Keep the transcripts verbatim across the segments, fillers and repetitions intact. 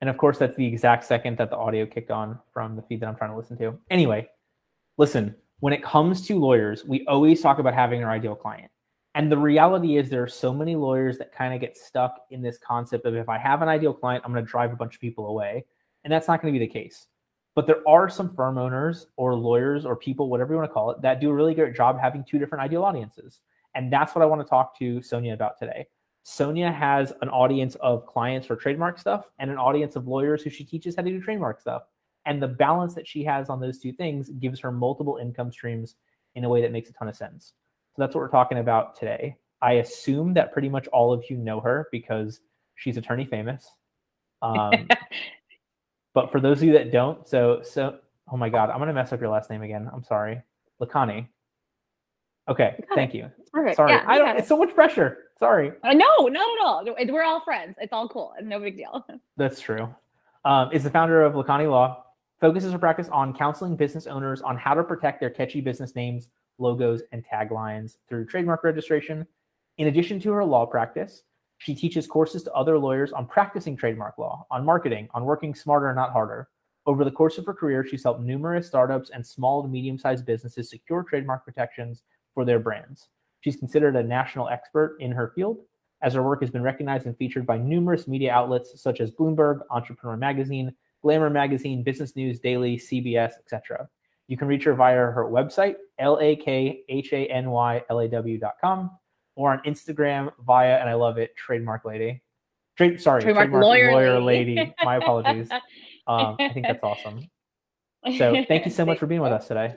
And of course, that's the exact second that the audio kicked on from the feed that I'm trying to listen to. Anyway, listen, when it comes to lawyers, we always talk about having our ideal client. And the reality is there are so many lawyers that kind of get stuck in this concept of, if I have an ideal client, I'm going to drive a bunch of people away. And that's not going to be the case. But there are some firm owners or lawyers or people, whatever you want to call it, that do a really great job having two different ideal audiences. And that's what I want to talk to Sonia about today. Sonia has an audience of clients for trademark stuff and an audience of lawyers who she teaches how to do trademark stuff. And the balance that she has on those two things gives her multiple income streams in a way that makes a ton of sense. So that's what we're talking about today. I assume that pretty much all of you know her because she's attorney famous. Um, but for those of you that don't, so, so, oh my God, I'm going to mess up your last name again. I'm sorry. Lakhani. Okay. Thank you. Perfect. Sorry. Yeah, I don't, it. It's so much pressure. Sorry. Uh, no, not at all. We're all friends. It's all cool. No big deal. That's true. Um, is the founder of Lakhani Law, focuses her practice on counseling business owners on how to protect their catchy business names, logos, and taglines through trademark registration. In addition to her law practice, she teaches courses to other lawyers on practicing trademark law, on marketing, on working smarter, not harder. Over the course of her career, she's helped numerous startups and small to medium-sized businesses secure trademark protections for their brands. She's considered a national expert in her field, as her work has been recognized and featured by numerous media outlets such as Bloomberg, Entrepreneur Magazine, Glamour Magazine, Business News Daily, C B S, et cetera. You can reach her via her website, L A K H A N Y L A W dot com, or on Instagram via, and I love it, Trademark Lady. Tra- sorry, Trademark, trademark lawyer, lawyer Lady. lady. My apologies. Um, I think that's awesome. So thank you so much for being with us today.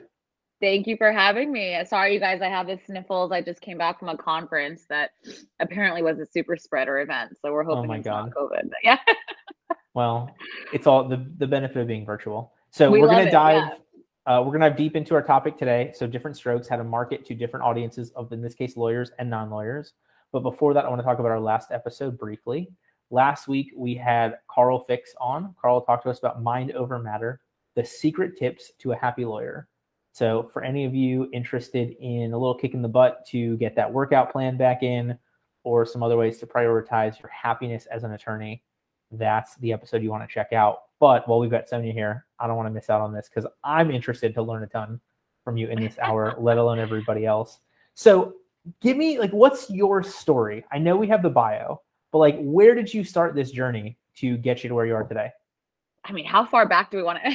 Thank you for having me. Sorry, you guys, I have the sniffles. I just came back from a conference that apparently was a super spreader event. So we're hoping oh my it's God. not COVID. But yeah. Well, it's all the, the benefit of being virtual. So we we're going to dive, yeah. uh, we're going to dive deep into our topic today. So different strokes, how to market to different audiences of, in this case, lawyers and non-lawyers. But before that, I want to talk about our last episode briefly. Last week, we had Carl Fix on. Carl talked to us about mind over matter, the secret tips to a happy lawyer. So for any of you interested in a little kick in the butt to get that workout plan back in or some other ways to prioritize your happiness as an attorney, that's the episode you want to check out. But while we've got Sonia here, I don't want to miss out on this because I'm interested to learn a ton from you in this hour, let alone everybody else. So give me, like, what's your story? I know we have the bio, but like, where did you start this journey to get you to where you are today? I mean, how far back do we want to?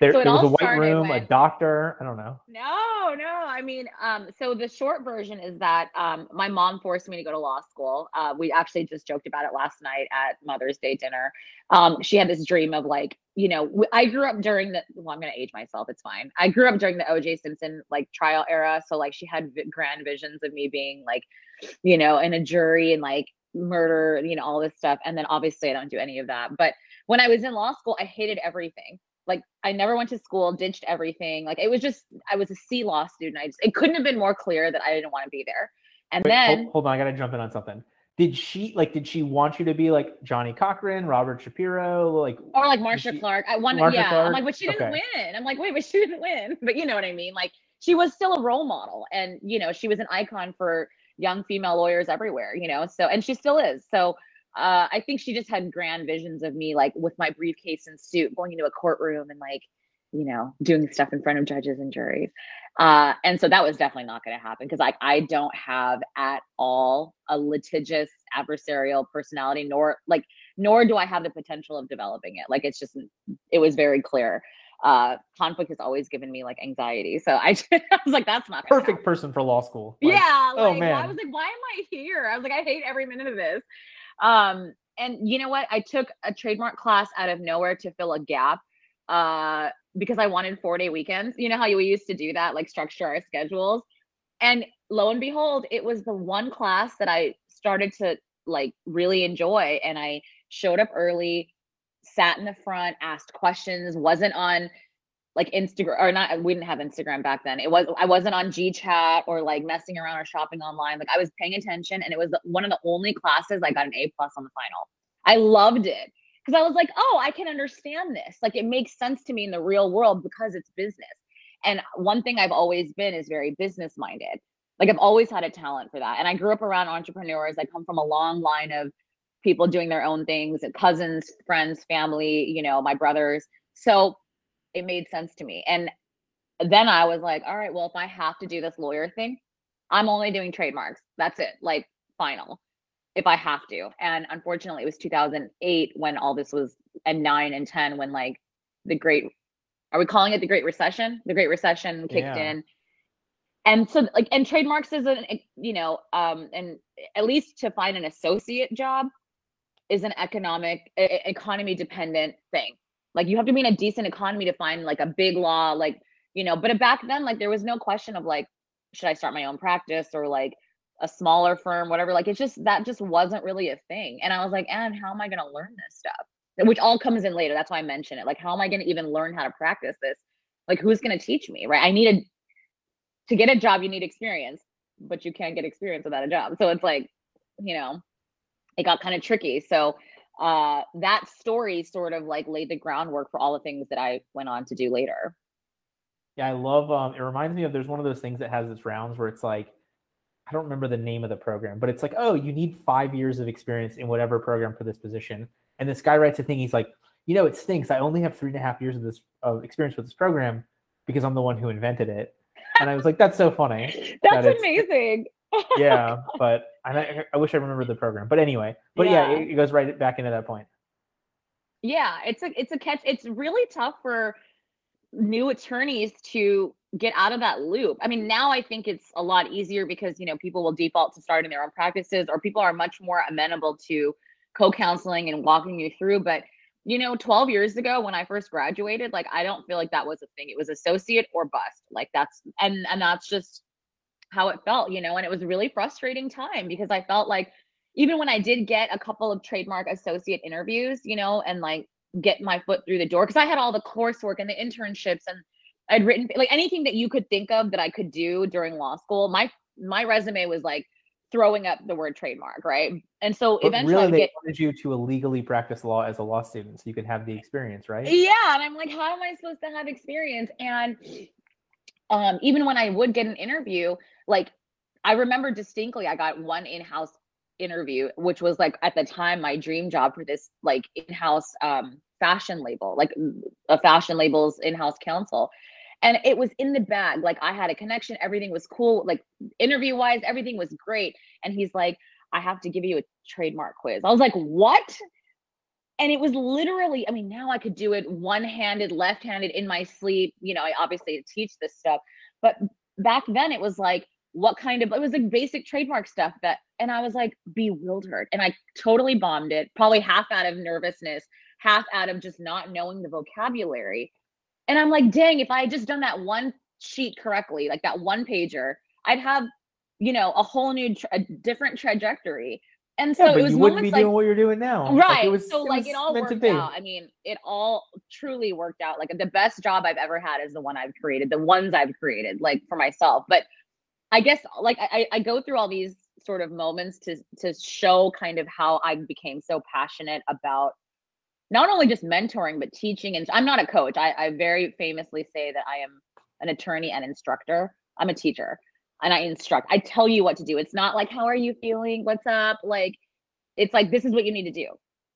there so it there was a white room, with, a doctor. I don't know. No, no. I mean, um, so the short version is that um, my mom forced me to go to law school. Uh, we actually just joked about it last night at Mother's Day dinner. Um, she had this dream of like, you know, I grew up during the, well, I'm going to age myself. It's fine. I grew up during the O J. Simpson like trial era. So like she had v- grand visions of me being like, you know, in a jury and like murder, you know, all this stuff. And then obviously I don't do any of that. But when I was in law school, I hated everything. Like I never went to school, ditched everything. Like it was just, I was a C law student. I just, it couldn't have been more clear that I didn't want to be there. And Wait, then hold, hold on, I got to jump in on something. Did she like, did she want you to be like Johnny Cochran, Robert Shapiro, like, or like Marsha she, Clark? I wanted, Marsha yeah. Clark? I'm like, but she didn't okay. win. I'm like, wait, but she didn't win. But you know what I mean? Like she was still a role model and, you know, she was an icon for young female lawyers everywhere, you know? So, and she still is. So Uh, I think she just had grand visions of me, like with my briefcase and suit, going into a courtroom and like, you know, doing stuff in front of judges and juries. Uh, and so that was definitely not going to happen because like I don't have at all a litigious adversarial personality, nor like, nor do I have the potential of developing it. Like it's just, it was very clear. Uh, conflict has always given me like anxiety. So I, just, I was like, that's not perfect happen. person for law school. Like, yeah. Like, oh man. I was like, why am I here? I was like, I hate every minute of this. Um, and you know what? I took a trademark class out of nowhere to fill a gap, uh, because I wanted four day weekends. You know how we used to do that, like structure our schedules, and lo and behold, it was the one class that I started to like really enjoy. And I showed up early, sat in the front, asked questions, wasn't on like Instagram or not. We didn't have Instagram back then. It was, I wasn't on G Chat or like messing around or shopping online. Like I was paying attention and it was the, one of the only classes I got an A plus on the final. I loved it because I was like, oh, I can understand this. Like it makes sense to me in the real world because it's business. And one thing I've always been is very business minded. Like I've always had a talent for that. And I grew up around entrepreneurs. I come from a long line of people doing their own things, cousins, friends, family, you know, my brothers. So it made sense to me. And then I was like, all right, well, if I have to do this lawyer thing, I'm only doing trademarks. That's it. Like, final, if I have to. And unfortunately, it was two thousand eight when all this was, and nine and ten when like the great, are we calling it the Great Recession? The Great Recession kicked yeah. in. And so like, and trademarks is an, you know, um, and at least to find an associate job is an economic a- economy dependent thing. Like you have to be in a decent economy to find like a big law, like, you know, but back then, like there was no question of like, should I start my own practice or like a smaller firm, whatever. Like, it's just, that just wasn't really a thing. And I was like, and how am I going to learn this stuff? Which all comes in later. That's why I mention it. Like, how am I going to even learn how to practice this? Like, who's going to teach me, right? I needed to get a job. You need experience, but you can't get experience without a job. So it's like, you know, it got kind of tricky. So uh, that story sort of like laid the groundwork for all the things that I went on to do later. Yeah, I love, um, it reminds me of, there's one of those things that has its rounds where it's like, I don't remember the name of the program, but it's like, oh, you need five years of experience in whatever program for this position. And this guy writes a thing. He's like, you know, it stinks. I only have three and a half years of this of experience with this program because I'm the one who invented it. And I was like, that's so funny. That's that amazing. Yeah. But I, I wish I remembered the program, but anyway, but yeah, yeah it, it goes right back into that point. Yeah. It's a, it's a catch. It's really tough for new attorneys to get out of that loop. I mean, now I think it's a lot easier because, you know, people will default to starting their own practices, or people are much more amenable to co-counseling and walking you through. But, you know, twelve years ago when I first graduated, like, I don't feel like that was a thing. It was associate or bust. Like that's, and, and that's just how it felt, you know, and it was a really frustrating time because I felt like even when I did get a couple of trademark associate interviews, you know, and like get my foot through the door, because I had all the coursework and the internships and I'd written like anything that you could think of that I could do during law school. My my resume was like throwing up the word trademark, right? And so but eventually really I would get, wanted you to illegally practice law as a law student so you could have the experience, right? Yeah, and I'm like, how am I supposed to have experience? And um, even when I would get an interview, like I remember distinctly, I got one in-house interview, which was like at the time my dream job for this like in-house um, fashion label, like a fashion label's in-house counsel. And it was in the bag. Like I had a connection. Everything was cool. Like interview wise, everything was great. And he's like, I have to give you a trademark quiz. I was like, what? And it was literally, I mean, now I could do it one-handed, left-handed in my sleep. You know, I obviously teach this stuff, but back then it was like, what kind of, it was like basic trademark stuff that, and I was like bewildered and I totally bombed it, probably half out of nervousness, half out of just not knowing the vocabulary. And I'm like, dang, if I had just done that one sheet correctly, like that one pager, I'd have, you know, a whole new, tra- a different trajectory. And so yeah, but it was you wouldn't be like, doing what you're doing now. Right. Like it was, so it like was it all worked out. I mean, it all truly worked out. Like the best job I've ever had is the one I've created, the ones I've created, like for myself. But I guess like I, I go through all these sort of moments to to show kind of how I became so passionate about not only just mentoring, but teaching. And I'm not a coach. I, I very famously say that I am an attorney and instructor. I'm a teacher and I instruct. I tell you what to do. It's not like, how are you feeling? What's up? Like, it's like, this is what you need to do.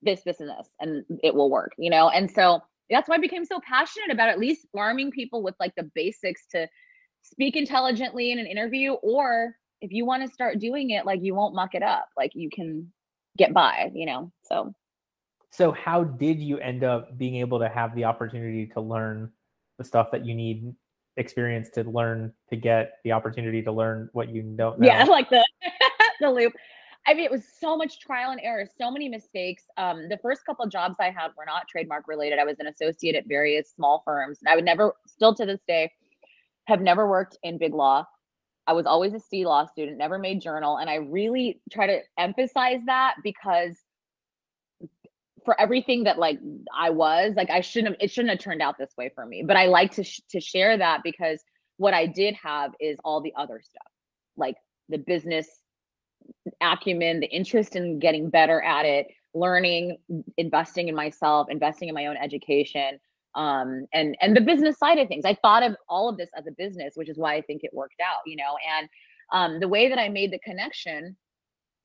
This, this, and this, and it will work, you know? And so that's why I became so passionate about at least arming people with like the basics to speak intelligently in an interview, or if you want to start doing it, like you won't muck it up. Like you can get by, you know? So. So how did you end up being able to have the opportunity to learn the stuff that you need experience to learn to get the opportunity to learn what you don't know? Yeah, like the, the loop. I mean, it was so much trial and error, so many mistakes. Um, the first couple of jobs I had were not trademark related. I was an associate at various small firms. I would never, still to this day, have never worked in big law. I was always a C law student, never made journal. And I really try to emphasize that because for everything that like I was, like I shouldn't have, it shouldn't have turned out this way for me. But I like to sh- to share that because what I did have is all the other stuff, like the business acumen, the interest in getting better at it, learning, investing in myself, investing in my own education, um, and and the business side of things. I thought of all of this as a business, which is why I think it worked out, you know. And um, the way that I made the connection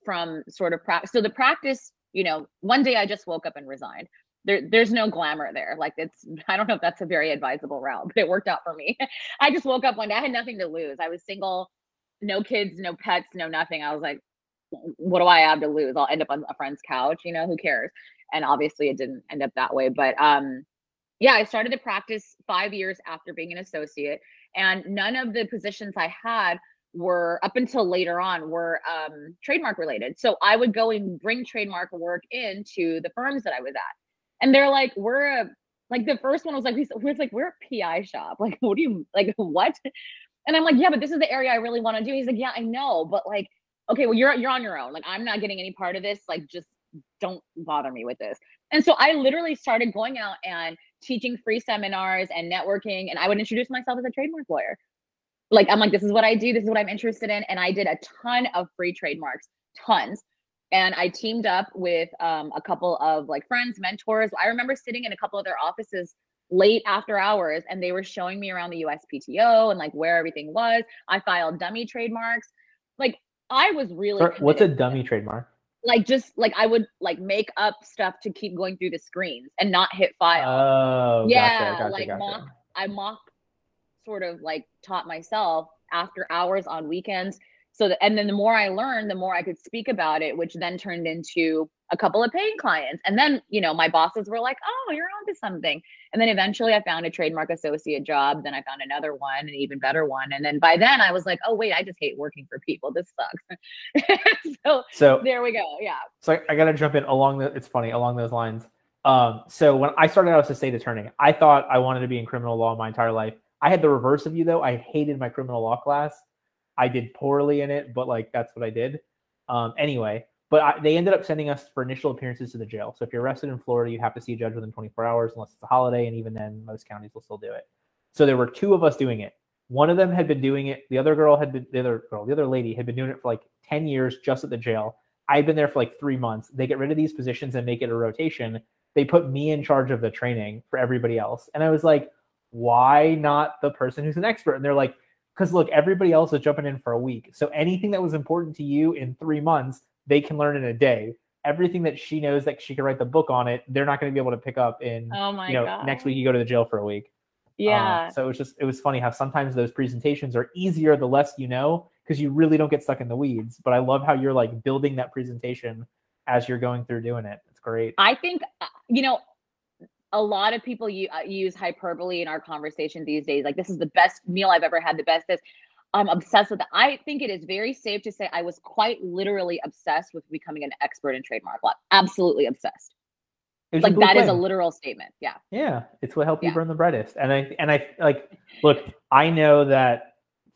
from sort of practice, so the practice you know, one day I just woke up and resigned. There, there's no glamour there. Like it's, I don't know if that's a very advisable route, but it worked out for me. I just woke up one day, I had nothing to lose. I was single, no kids, no pets, no nothing. I was like, what do I have to lose? I'll end up on a friend's couch, you know, who cares? And obviously it didn't end up that way. But um, yeah, I started to practice five years after being an associate, and none of the positions I had were, up until later on, were um, trademark related. So I would go and bring trademark work into the firms that I was at. And they're like, we're a, like the first one was like, we're like, we're a P I shop. Like, what do you, like, what? And I'm like, yeah, but this is the area I really want to do. He's like, yeah, I know. But like, okay, well, you're, you're on your own. Like, I'm not getting any part of this. Like, just don't bother me with this. And so I literally started going out and teaching free seminars and networking. And I would introduce myself as a trademark lawyer. Like, I'm like, this is what I do. This is what I'm interested in. And I did a ton of free trademarks, tons. And I teamed up with um, a couple of like friends, mentors. I remember sitting in a couple of their offices late after hours, and they were showing me around the U S P T O and like where everything was. I filed dummy trademarks. Like I was really- What's a dummy trademark? Like just like I would like make up stuff to keep going through the screens and not hit file. Oh, yeah, gotcha, gotcha, like gotcha. Mock, I mock sort of like taught myself after hours on weekends. So, the, and then the more I learned, the more I could speak about it, which then turned into a couple of paying clients. And then, you know, my bosses were like, oh, you're onto something. And then eventually I found a trademark associate job. Then I found another one, an even better one. And then by then I was like, oh, wait, I just hate working for people. This sucks. so, so there we go. Yeah. So I, I got to jump in along the, it's funny, along those lines. Um, so when I started out as a state attorney, I thought I wanted to be in criminal law my entire life. I had the reverse of you though. I hated my criminal law class. I did poorly in it, but like, that's what I did. Um, anyway, but I, they ended up sending us for initial appearances to the jail. So if you're arrested in Florida, you have to see a judge within twenty-four hours, unless it's a holiday. And even then most counties will still do it. So there were two of us doing it. One of them had been doing it. The other girl had been, the other girl, the other lady had been doing it for like ten years just at the jail. I'd been there for like three months. They get rid of these positions and make it a rotation. They put me in charge of the training for everybody else. And I was like, why not the person who's an expert? And they're like, because look, everybody else is jumping in for a week. So anything that was important to you in three months, they can learn in a day. Everything that she knows that she could write the book on it, they're not going to be able to pick up in, oh my you know, God. Next week you go to the jail for a week. Yeah. Uh, so it was just, it was funny how sometimes those presentations are easier the less you know, because you really don't get stuck in the weeds. But I love how you're like building that presentation as you're going through doing it. It's great. I think, you know, a lot of people use hyperbole in our conversation these days. Like, this is the best meal I've ever had, the best this. I'm obsessed with it. I think it is very safe to say I was quite literally obsessed with becoming an expert in trademark law. Absolutely obsessed. Like, that is a literal statement. Yeah. Yeah. It's what helped you burn the brightest. And I, and I like, look, I know that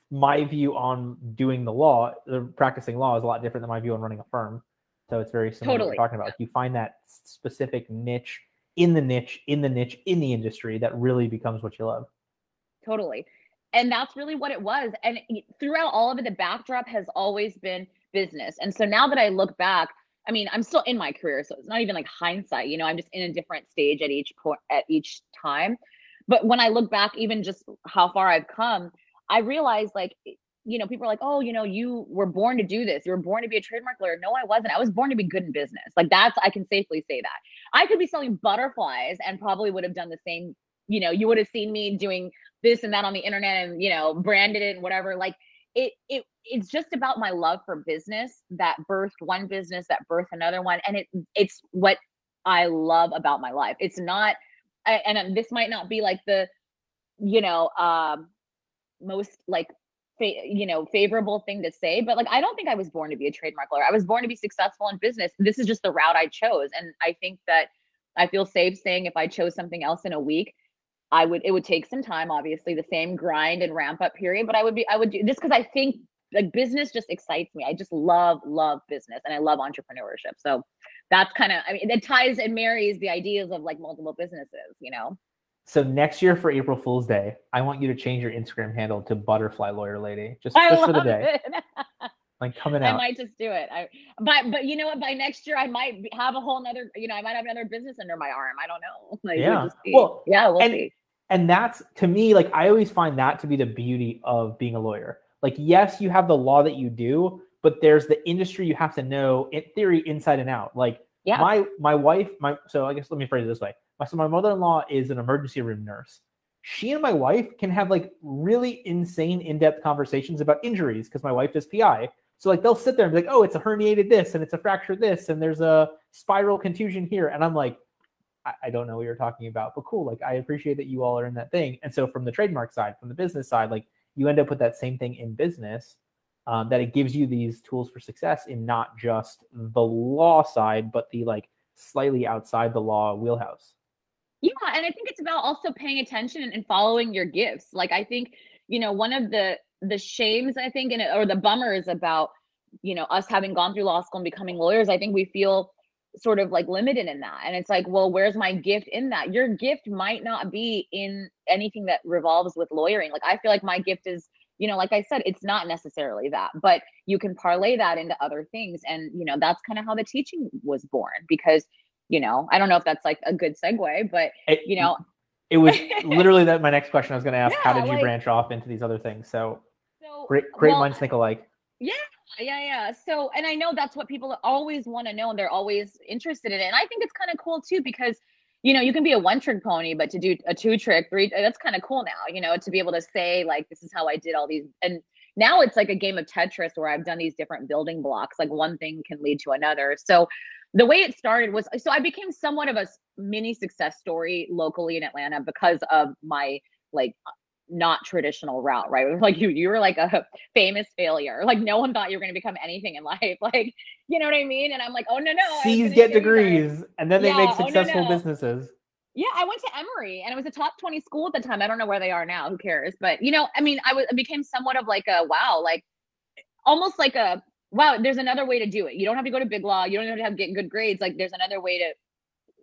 my view on doing the law, the practicing law is a lot different than my view on running a firm. So it's very similar to what you're talking about. Like, you find that specific niche in the niche, in the niche, in the industry that really becomes what you love. Totally. And that's really what it was. And throughout all of it, the backdrop has always been business. And so now that I look back, I mean, I'm still in my career, so it's not even like hindsight, you know, I'm just in a different stage at each point, at each time. But when I look back, even just how far I've come, I realized, like, you know, people are like, oh, you know, you were born to do this. You were born to be a trademark lawyer. No, I wasn't. I was born to be good in business. Like, that's, I can safely say that. I could be selling butterflies and probably would have done the same. You know, you would have seen me doing this and that on the internet and, you know, branded it and whatever. Like, it, it, it's just about my love for business that birthed one business, that birthed another one. And it, it's what I love about my life. It's not, I, and this might not be like the, you know, um, most like, you know, favorable thing to say, but like, I don't think I was born to be a trademark lawyer. I was born to be successful in business. This is just the route I chose. And I think that I feel safe saying if I chose something else in a week, I would, it would take some time, obviously the same grind and ramp up period, but I would be, I would do this because I think like business just excites me. I just love, love business and I love entrepreneurship. So that's kind of, I mean, it ties and marries the ideas of like multiple businesses, you know? So next year for April Fool's Day, I want you to change your Instagram handle to Butterfly Lawyer Lady, just, just for the day. Like coming out. I might just do it. I, but but you know what? By next year, I might have a whole nother. You know, I might have another business under my arm. I don't know. Like, yeah. We'll just see. Well, yeah, we'll and, see. And that's to me, like I always find that to be the beauty of being a lawyer. Like, yes, you have the law that you do, but there's the industry you have to know in theory inside and out. Like, Yeah. My my wife, my so I guess let me phrase it this way. My, so my mother-in-law is an emergency room nurse. She and my wife can have like really insane in-depth conversations about injuries because my wife does P I. So like they'll sit there and be like, oh, it's a herniated this and it's a fracture this and there's a spiral contusion here. And I'm like, I, I don't know what you're talking about, but cool. Like I appreciate that you all are in that thing. And so from the trademark side, from the business side, like you end up with that same thing in business. Um, that it gives you these tools for success in not just the law side, but the like slightly outside the law wheelhouse. Yeah. And I think it's about also paying attention and following your gifts. Like, I think, you know, one of the, the shames I think, and or the bummers about, you know, us having gone through law school and becoming lawyers, I think we feel sort of like limited in that. And it's like, well, where's my gift in that? Your gift might not be in anything that revolves with lawyering. Like, I feel like my gift is, you know, like I said, it's not necessarily that, but you can parlay that into other things. And, you know, that's kind of how the teaching was born because, you know, I don't know if that's like a good segue, but, it, you know. It was literally that my next question I was going to ask, yeah, how did you like, branch off into these other things? So, so great, great well, minds think alike. Yeah, yeah, yeah. So, and I know that's what people always want to know and they're always interested in it. And I think it's kind of cool too, because, you know, you can be a one trick pony, but to do a two trick, three, that's kind of cool now, you know, to be able to say like, this is how I did all these. And now it's like a game of Tetris where I've done these different building blocks, like one thing can lead to another. So the way it started was, so I became somewhat of a mini success story locally in Atlanta because of my like not traditional route, right? It was like you, you were like a famous failure. Like no one thought you were going to become anything in life. Like, you know what I mean? And I'm like, oh no, no. C's get degrees that. And then they yeah, make successful oh, no, no. businesses. Yeah. I went to Emory and it was a top twenty school at the time. I don't know where they are now. Who cares? But you know, I mean, I was, it became somewhat of like a, wow, like almost like a, wow, there's another way to do it. You don't have to go to big law. You don't have to have get good grades. Like there's another way to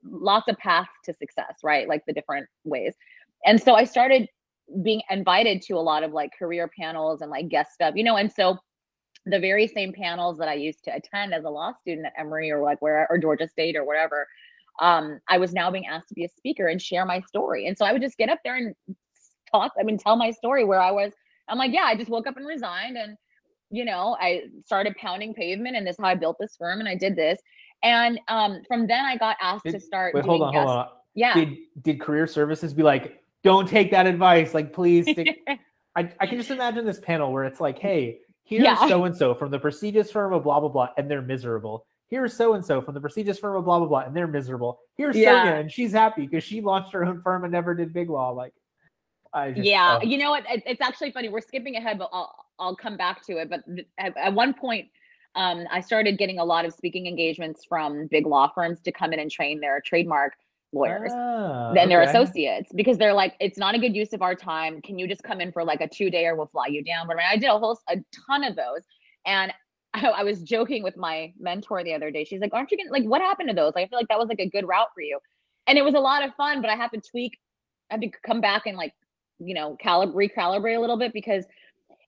lots of paths to success, right? Like the different ways. And so I started being invited to a lot of like career panels and like guest stuff, you know? And so the very same panels that I used to attend as a law student at Emory or like where, or Georgia State or whatever, um, I was now being asked to be a speaker and share my story. And so I would just get up there and talk, I mean, tell my story where I was. I'm like, yeah, I just woke up and resigned. And, you know, I started pounding pavement and this is how I built this firm. And I did this. And um, from then I got asked did, to start. Wait, doing hold on, guest, hold on. Yeah. Did, did career services be like, don't take that advice. Like, please. I, I can just imagine this panel where it's like, hey, here's yeah. so-and-so from the prestigious firm of blah, blah, blah, and they're miserable. Here's so-and-so from the prestigious firm of blah, blah, blah, and they're miserable. Here's yeah. Sonia, and she's happy because she launched her own firm and never did big law. Like, I just, yeah, uh, you know what? It, it's actually funny. We're skipping ahead, but I'll, I'll come back to it. But th- at, at one point, um, I started getting a lot of speaking engagements from big law firms to come in and train their trademark lawyers oh, than their okay. associates because they're like, it's not a good use of our time. Can you just come in for like a two day or we'll fly you down? But I did a whole a ton of those. And I, I was joking with my mentor the other day. She's like, aren't you gonna like, what happened to those? Like, I feel like that was like a good route for you. And it was a lot of fun, but I have to tweak, I have to come back and like, you know, calib- recalibrate a little bit because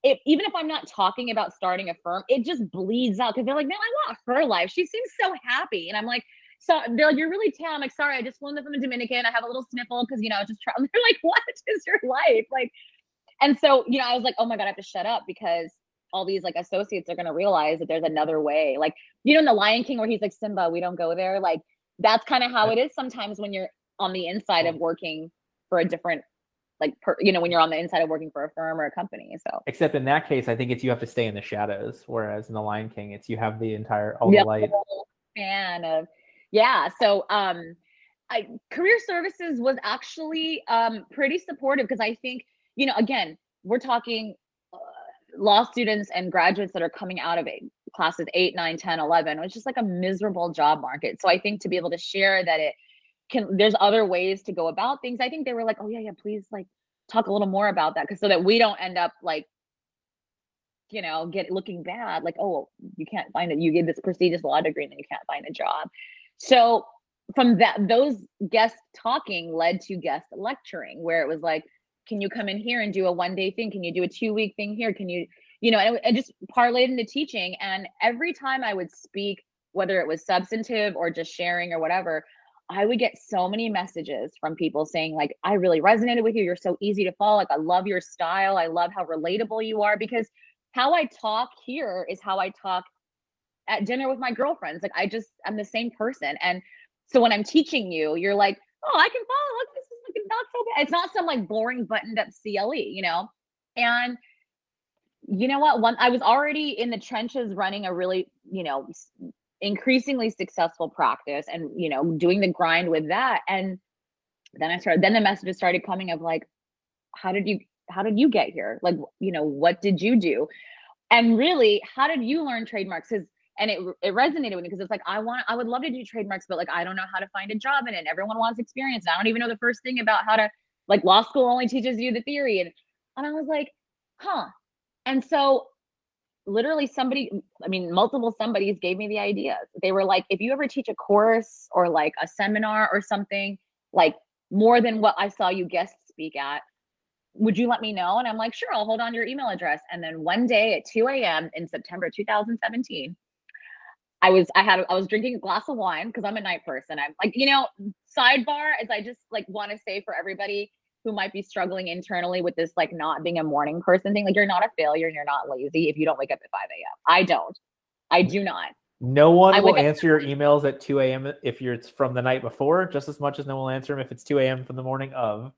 it, even if I'm not talking about starting a firm, it just bleeds out. Cause they're like, man, I want her life. She seems so happy. And I'm like, so they're like, you're really tan. I'm like, sorry, I just flew in from the Dominican. I have a little sniffle because, you know, just try. They're like, what is your life? Like, and so, you know, I was like, oh my God, I have to shut up because all these like associates are going to realize that there's another way. Like, you know, in The Lion King where he's like, Simba, we don't go there. Like, that's kind of how it is sometimes when you're on the inside of working for a different, like, per, you know, when you're on the inside of working for a firm or a company. So, except in that case, I think it's you have to stay in the shadows. Whereas in The Lion King, it's you have the entire, all yeah, the light. Fan of. Yeah. So um, I, career services was actually um, pretty supportive because I think, you know, again, we're talking uh, law students and graduates that are coming out of eight, classes eight, nine, ten, eleven. It's just like a miserable job market. So I think to be able to share that it can, there's other ways to go about things. I think they were like, oh, yeah, yeah, please like talk a little more about that because so that we don't end up like, you know, get looking bad like, oh, you can't find it. You get this prestigious law degree and then you can't find a job. So from that, those guest talking led to guest lecturing where it was like, can you come in here and do a one day thing? Can you do a two week thing here? Can you, you know, and I just parlayed into teaching. And every time I would speak, whether it was substantive or just sharing or whatever, I would get so many messages from people saying like, I really resonated with you. You're so easy to follow. Like, I love your style. I love how relatable you are because how I talk here is how I talk at dinner with my girlfriends. Like, I just, I'm the same person. And so when I'm teaching you, you're like, oh, I can follow. Look, this is like, not so bad. It's not some like boring buttoned up C L E, you know? And you know what? One, I was already in the trenches running a really, you know, increasingly successful practice and, you know, doing the grind with that. And then I started, then the messages started coming of like, how did you, how did you get here? Like, you know, what did you do? And really, how did you learn trademarks? Because, and it it resonated with me because it's like, I want, I would love to do trademarks, but like, I don't know how to find a job in it. Everyone wants experience. And I don't even know the first thing about how to, like, law school only teaches you the theory. And, and I was like, huh. And so literally somebody, I mean, multiple somebodies gave me the ideas. They were like, if you ever teach a course or like a seminar or something, like more than what I saw you guest speak at, would you let me know? And I'm like, sure, I'll hold on to your email address. And then one day at two a.m. in September two thousand seventeen, I was I had I was drinking a glass of wine because I'm a night person. I'm like, you know, sidebar is I just like want to say for everybody who might be struggling internally with this, like not being a morning person thing, like you're not a failure and you're not lazy if you don't wake up at five a.m. I don't. I do not. No one I will answer up. Your emails at two a.m. if you're, it's from the night before, just as much as no one will answer them if it's two a.m. from the morning of.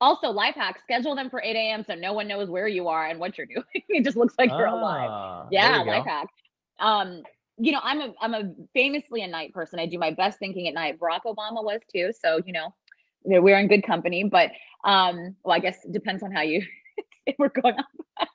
Also, life hack, schedule them for eight a.m. so no one knows where you are and what you're doing. It just looks like ah, you're alive. Yeah, life hack. Um, you know, I'm a I'm a famously a night person. I do my best thinking at night. Barack Obama was too, so you know, we're in good company. But um, well, I guess it depends on how you. We're going on.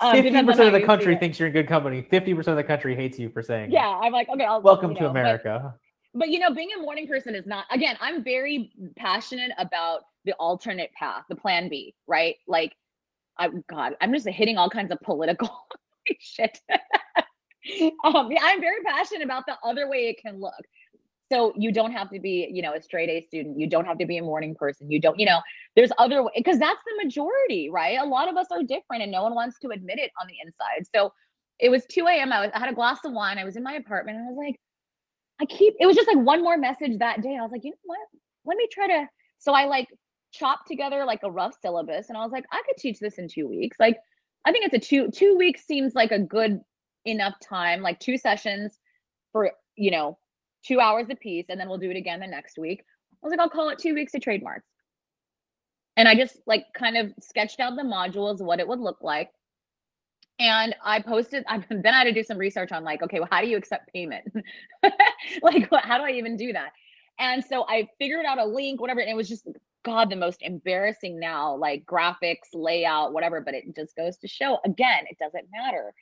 um, Fifty percent of the country thinks you're in good company. Fifty percent of the country hates you for saying. Yeah, I'm like, okay, I'll, welcome to know, America. But, but you know, being a morning person is not. Again, I'm very passionate about the alternate path, the plan B, right? Like, I'm, God, I'm just hitting all kinds of political shit. um, yeah, I'm very passionate about the other way it can look. So you don't have to be, you know, a straight A student. You don't have to be a morning person. You don't, you know, there's other ways, because that's the majority, right? A lot of us are different and no one wants to admit it on the inside. So it was two a.m. I, was, I had a glass of wine. I was in my apartment and I was like, I keep, it was just like one more message that day. I was like, you know what? Let me try to, so I like, chopped together like a rough syllabus and I was like, I could teach this in two weeks. Like, I think it's a two, two weeks seems like a good enough time, like two sessions for, you know, two hours a piece. And then we'll do it again the next week. I was like, I'll call it two weeks of trademarks. And I just like kind of sketched out the modules, what it would look like. And I posted, I, then I had to do some research on like, okay, well, how do you accept payment? Like, how do I even do that? And so I figured out a link, whatever. And it was just, God, the most embarrassing now, like graphics, layout, whatever, but it just goes to show, again, it doesn't matter.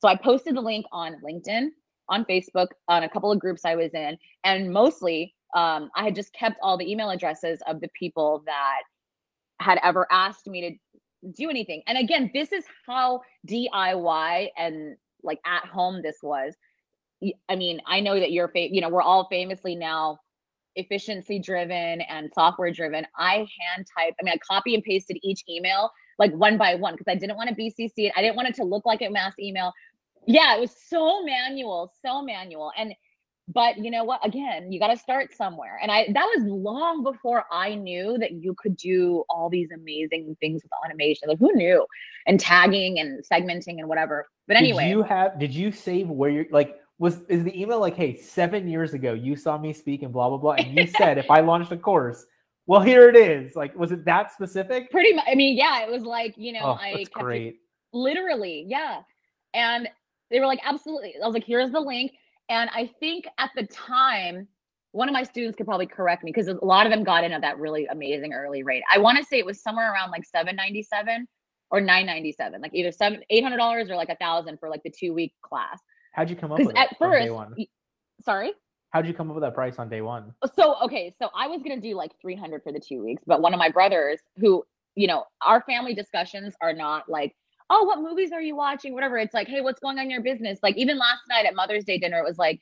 So I posted the link on LinkedIn, on Facebook, on a couple of groups I was in, and mostly um, I had just kept all the email addresses of the people that had ever asked me to do anything. And again, this is how D I Y and like at home this was. I mean, I know that you're, you know, we're all famously now efficiency driven and software driven. I hand type, I mean, I copy and pasted each email like one by one because I didn't want to B C C it. I didn't want it to look like a mass email. Yeah, it was so manual, so manual. And, but you know what, again, you got to start somewhere. And I, that was long before I knew that you could do all these amazing things with automation. Like who knew? And tagging and segmenting and whatever. But anyway. Did you have, did you save where you're like, Was is the email like, hey, seven years ago, you saw me speak and blah, blah, blah. And you said, if I launched a course, well, here it is. Like, was it that specific? Pretty much. I mean, yeah, it was like, you know, oh, I kept great. It, literally. Yeah. And they were like, absolutely. I was like, here's the link. And I think at the time, one of my students could probably correct me because a lot of them got in at that really amazing early rate. I want to say it was somewhere around like seven ninety-seven or nine ninety-seven, like either seven, eight hundred dollars or like a thousand for like the two week class. How'd you come up with at first, day one? Sorry? How'd you come up with that price on day one? So, okay. So I was going to do like three hundred for the two weeks, but one of my brothers who, you know, our family discussions are not like, oh, what movies are you watching? Whatever. It's like, hey, what's going on in your business? Like even last night at Mother's Day dinner, it was like,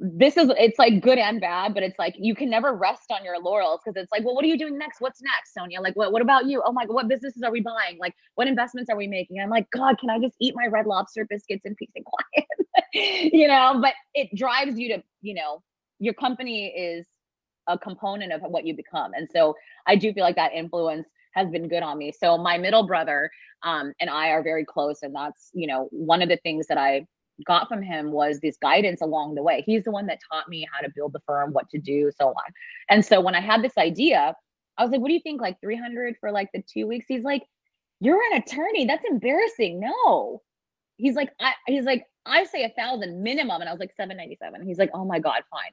this is, it's like good and bad, but it's like, you can never rest on your laurels. Cause it's like, well, what are you doing next? What's next, Sonia? Like, what, what about you? Oh my God, what businesses are we buying? Like what investments are we making? And I'm like, God, can I just eat my Red Lobster biscuits in peace and quiet? You know, but it drives you to, you know, your company is a component of what you become. And so I do feel like that influence has been good on me. So my middle brother um, and I are very close. And that's, you know, one of the things that I got from him was this guidance along the way. He's the one that taught me how to build the firm, what to do, so on. And so when I had this idea, I was like, what do you think, like three hundred for like the two weeks? He's like, you're an attorney. That's embarrassing. No. He's like, I, he's like, I say a thousand minimum. And I was like, seven ninety-seven. He's like, oh my God, fine.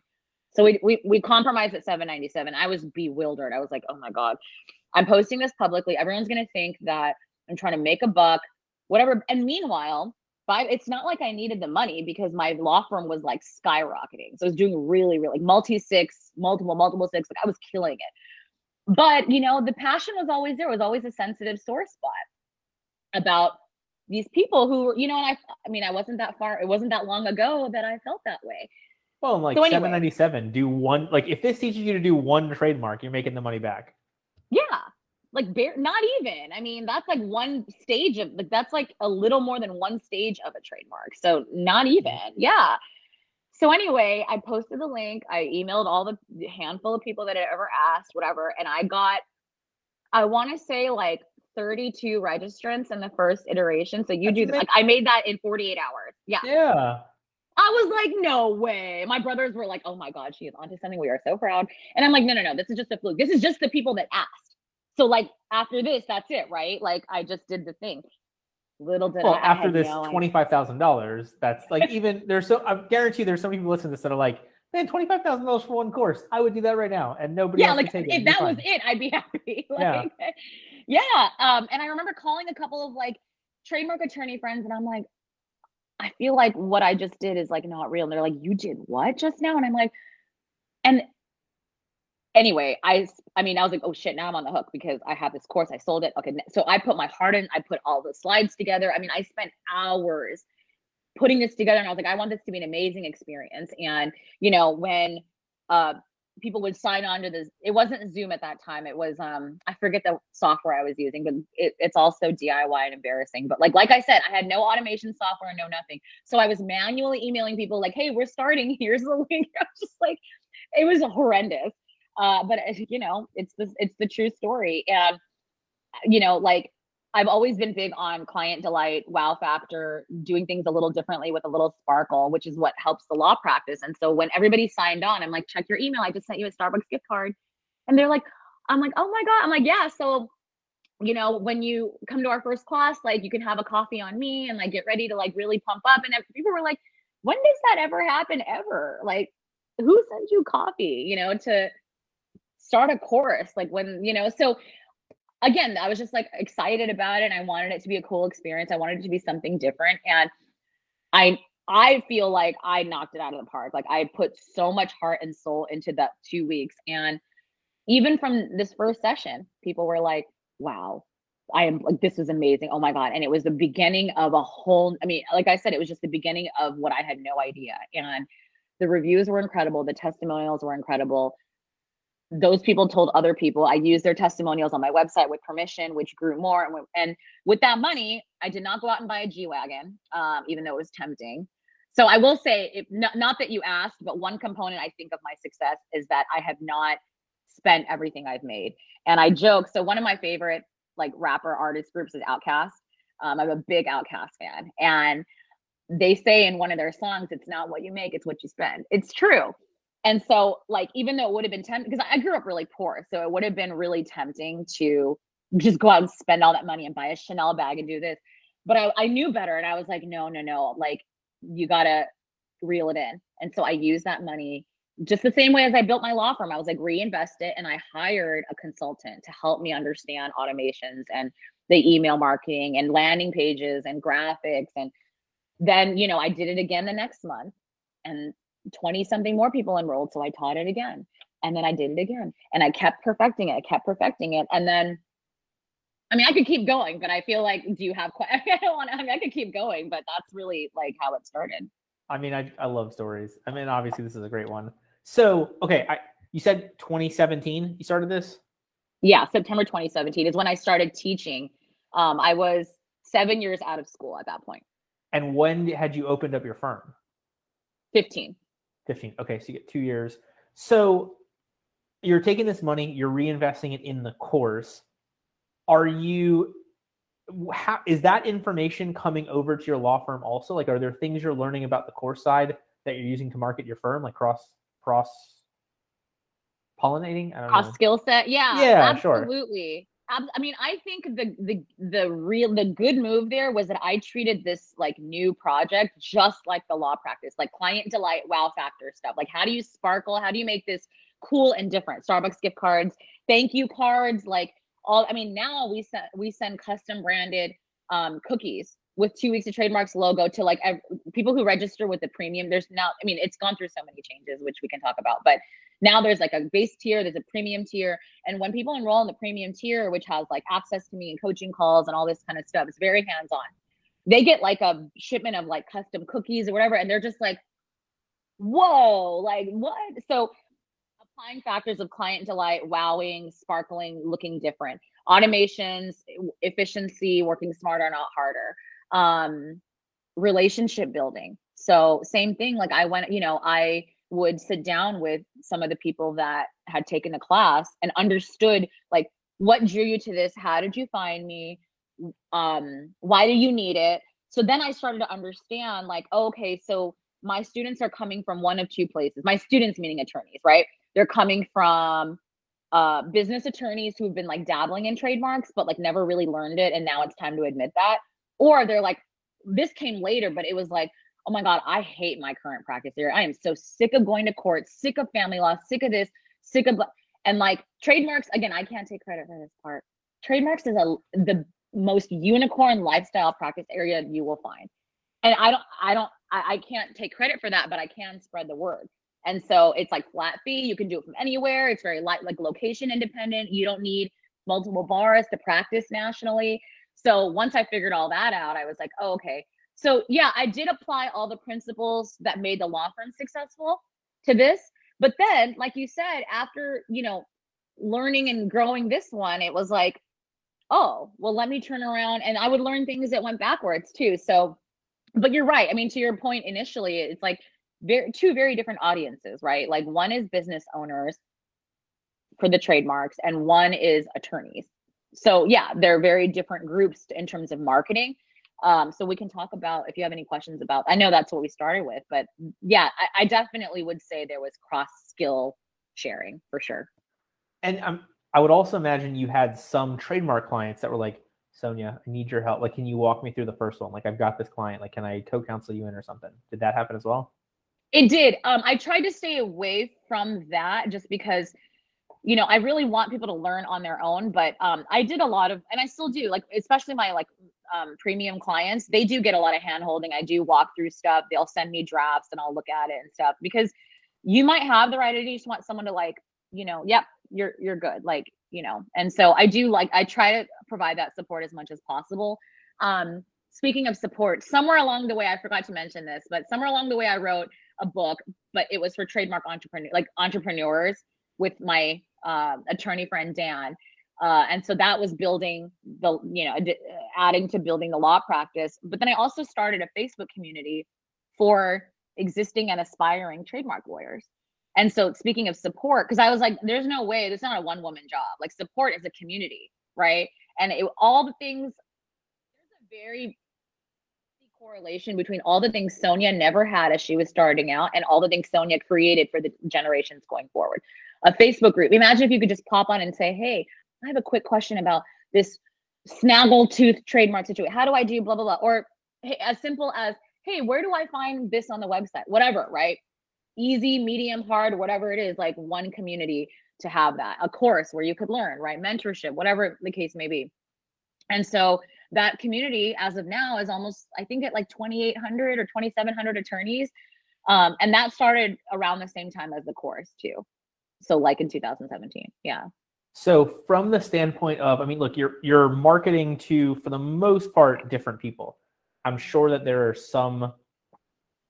So we, we, we compromised at seven ninety-seven. I was bewildered. I was like, oh my God, I'm posting this publicly. Everyone's going to think that I'm trying to make a buck, whatever. And meanwhile, by, it's not like I needed the money because my law firm was like skyrocketing. So I was doing really, really multi-six, multiple, multiple six. Like I was killing it. But, you know, the passion was always there. It was always a sensitive sore spot about these people who were, you know, and I, I mean, I wasn't that far. It wasn't that long ago that I felt that way. Well, like so anyway, seven ninety-seven, do one, like if this teaches you to do one trademark, you're making the money back. Yeah. Like bare, not even, I mean, that's like one stage of like, that's like a little more than one stage of a trademark. So not even. Yeah. So anyway, I posted the link. I emailed all the handful of people that had ever asked, whatever. And I got, I want to say like thirty-two registrants in the first iteration. So you that's do this. Like I made that in forty-eight hours. Yeah. Yeah. I was like, no way. My brothers were like, oh my God, she is onto something. We are so proud. And I'm like, no, no, no, this is just a fluke. This is just the people that asked. So like after this, that's it, right? Like I just did the thing. Little did well, I after this no twenty-five thousand dollars, that's like even there's so I guarantee there's so many people listening to this that are like, man, twenty-five thousand dollars for one course. I would do that right now. And nobody yeah, else like, would take it. If that fine. was it, I'd be happy. Like, yeah. yeah. Um, and I remember calling a couple of like trademark attorney friends and I'm like, I feel like what I just did is like not real. And they're like, you did what just now? And I'm like, and anyway, I, I mean, I was like, oh shit, now I'm on the hook because I have this course. I sold it. Okay. So I put my heart in, I put all the slides together. I mean, I spent hours putting this together and I was like, I want this to be an amazing experience. And you know, when, uh, people would sign on to this, it wasn't Zoom at that time. It was, um, I forget the software I was using, but it, it's also D I Y and embarrassing. But like, like I said, I had no automation software, no nothing. So I was manually emailing people like, hey, we're starting, here's the link. I was just like, it was horrendous. Uh, but you know, it's the, it's the true story. And you know, like I've always been big on client delight, wow factor, doing things a little differently with a little sparkle, which is what helps the law practice. And so when everybody signed on, I'm like, check your email. I just sent you a Starbucks gift card. And they're like, I'm like, oh my God. I'm like, yeah. So, you know, when you come to our first class, like you can have a coffee on me and like get ready to like really pump up. And people were like, when does that ever happen ever? Like who sends you coffee, you know, to start a course? Like when, you know, so again, I was just like excited about it. And I wanted it to be a cool experience. I wanted it to be something different. And I, I feel like I knocked it out of the park. Like I put so much heart and soul into that two weeks. And even from this first session, people were like, wow, I am like, this is amazing. Oh my God. And it was the beginning of a whole, I mean, like I said, it was just the beginning of what I had no idea. And the reviews were incredible. The testimonials were incredible. Those people told other people. I used their testimonials on my website with permission, which grew more. And, and with that money, I did not go out and buy a G-Wagon, um, even though it was tempting. So I will say, if, not, not that you asked, but one component I think of my success is that I have not spent everything I've made. And I joke, so one of my favorite like rapper artist groups is Outkast. Um, I'm a big Outkast fan. And they say in one of their songs, it's not what you make, it's what you spend. It's true. And so like, even though it would have been tempting, because I grew up really poor, so it would have been really tempting to just go out and spend all that money and buy a Chanel bag and do this. But I, I knew better. And I was like, no, no, no, like you got to reel it in. And so I used that money just the same way as I built my law firm. I was like, reinvest it. And I hired a consultant to help me understand automations and the email marketing and landing pages and graphics. And then, you know, I did it again the next month. And twenty something more people enrolled. So I taught it again. And then I did it again. And I kept perfecting it. I kept perfecting it. And then, I mean, I could keep going, but I feel like, do you have, I don't want to, I mean, I could keep going, but that's really like how it started. I mean, I, I love stories. I mean, obviously this is a great one. So, okay. I, you said twenty seventeen, you started this? Yeah. September twenty seventeen is when I started teaching. Um, I was seven years out of school at that point. And when had you opened up your firm? fifteen. fifteen. Okay. So you get two years. So you're taking this money, you're reinvesting it in the course. Are you, how, is that information coming over to your law firm also? Like, are there things you're learning about the core side that you're using to market your firm, like cross cross pollinating? I don't cross know. Skill set, yeah, yeah, absolutely. Sure. I mean, I think the the the real the good move there was that I treated this like new project just like the law practice, like client delight, wow factor stuff. Like, how do you sparkle? How do you make this cool and different? Starbucks gift cards, thank you cards, like. All, I mean, now we send we send custom branded um, cookies with two weeks of trademarks logo to like every, people who register with the premium. There's now, I mean, it's gone through so many changes, which we can talk about. But now there's like a base tier, there's a premium tier, and when people enroll in the premium tier, which has like access to me and coaching calls and all this kind of stuff, it's very hands on. They get like a shipment of like custom cookies or whatever, and they're just like, "Whoa, like what?" So. Applying factors of client delight, wowing, sparkling, looking different, automations, efficiency, working smarter, not harder, um, relationship building. So same thing. Like I went, you know, I would sit down with some of the people that had taken the class and understood like what drew you to this? How did you find me? Um, why do you need it? So then I started to understand like, oh, okay, so my students are coming from one of two places. My students, meaning attorneys, right? They're coming from uh, business attorneys who've been like dabbling in trademarks, but like never really learned it. And now it's time to admit that. Or they're like, this came later, but it was like, oh my God, I hate my current practice area. I am so sick of going to court, sick of family law, sick of this, sick of, and like trademarks, again, I can't take credit for this part. Trademarks is a, the most unicorn lifestyle practice area you will find. And I don't, I don't, I, I can't take credit for that, but I can spread the word. And so it's like flat fee. You can do it from anywhere. It's very light, like location independent. You don't need multiple bars to practice nationally. So once I figured all that out, I was like, oh, okay. So yeah, I did apply all the principles that made the law firm successful to this. But then, like you said, after, you know, learning and growing this one, it was like, oh, well, let me turn around. And I would learn things that went backwards too. So, but you're right. I mean, to your point initially, it's like, Very, two very different audiences, right? Like one is business owners for the trademarks and one is attorneys. So yeah, they're very different groups in terms of marketing. Um, so we can talk about if you have any questions about, I know that's what we started with, but yeah, I, I definitely would say there was cross skill sharing for sure. And um, I would also imagine you had some trademark clients that were like, Sonia, I need your help. Like, can you walk me through the first one? Like, I've got this client, like, can I co-counsel you in or something? Did that happen as well? It did. Um, I tried to stay away from that just because, you know, I really want people to learn on their own, but um, I did a lot of, and I still do, like, especially my like um, premium clients, they do get a lot of hand holding. I do walk through stuff. They'll send me drafts and I'll look at it and stuff because you might have the right idea. You just want someone to like, you know, yep, you're, you're good. Like, you know, and so I do like, I try to provide that support as much as possible. Um, speaking of support, somewhere along the way, I forgot to mention this, but somewhere along the way I wrote a book, but it was for trademark entrepreneur, like entrepreneurs with my uh, attorney friend, Dan. Uh, and so that was building the, you know, adding to building the law practice. But then I also started a Facebook community for existing and aspiring trademark lawyers. And so speaking of support, because I was like, there's no way, that's not a one woman job. Like support is a community, right? And it, all the things, there's a very correlation between all the things Sonia never had as she was starting out and all the things Sonia created for the generations going forward. A Facebook group. Imagine if you could just pop on and say, hey, I have a quick question about this snaggletooth trademark situation. How do I do blah, blah, blah? Or hey, as simple as, hey, where do I find this on the website? Whatever, right? Easy, medium, hard, whatever it is, like one community to have that. A course where you could learn, right? Mentorship, whatever the case may be. And so that community as of now is almost, I think at like twenty-eight hundred or twenty-seven hundred attorneys. Um, and that started around the same time as the course too. So like in two thousand seventeen, yeah. So from the standpoint of, I mean, look, you're, you're marketing to, for the most part, different people. I'm sure that there are some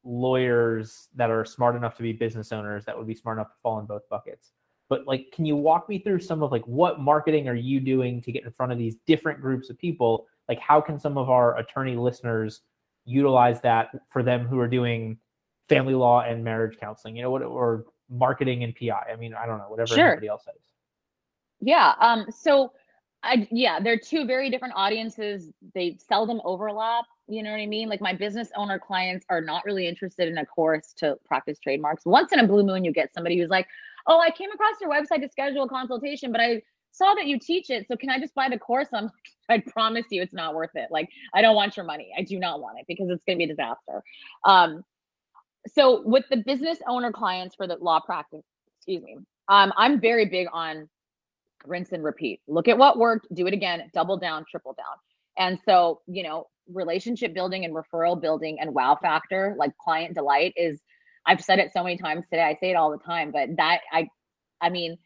lawyers that are smart enough to be business owners that would be smart enough to fall in both buckets. But like, can you walk me through some of like, what marketing are you doing to get in front of these different groups of people? Like, how can some of our attorney listeners utilize that for them who are doing family law and marriage counseling, you know, what, or marketing and P I? I mean, I don't know, whatever sure. Anybody else says. Yeah. Um, so I, yeah, they're two very different audiences. They seldom overlap. You know what I mean? Like, my business owner clients are not really interested in a course to practice trademarks. Once in a blue moon, you get somebody who's like, oh, I came across your website to schedule a consultation, but I saw that you teach it. So can I just buy the course? I'm, I promise you it's not worth it. Like, I don't want your money. I do not want it because it's going to be a disaster. Um, so with the business owner clients for the law practice, excuse me, um, I'm very big on rinse and repeat. Look at what worked, do it again, double down, triple down. And so, you know, relationship building and referral building and wow factor, like client delight is, I've said it so many times today, I say it all the time, but that I, I mean,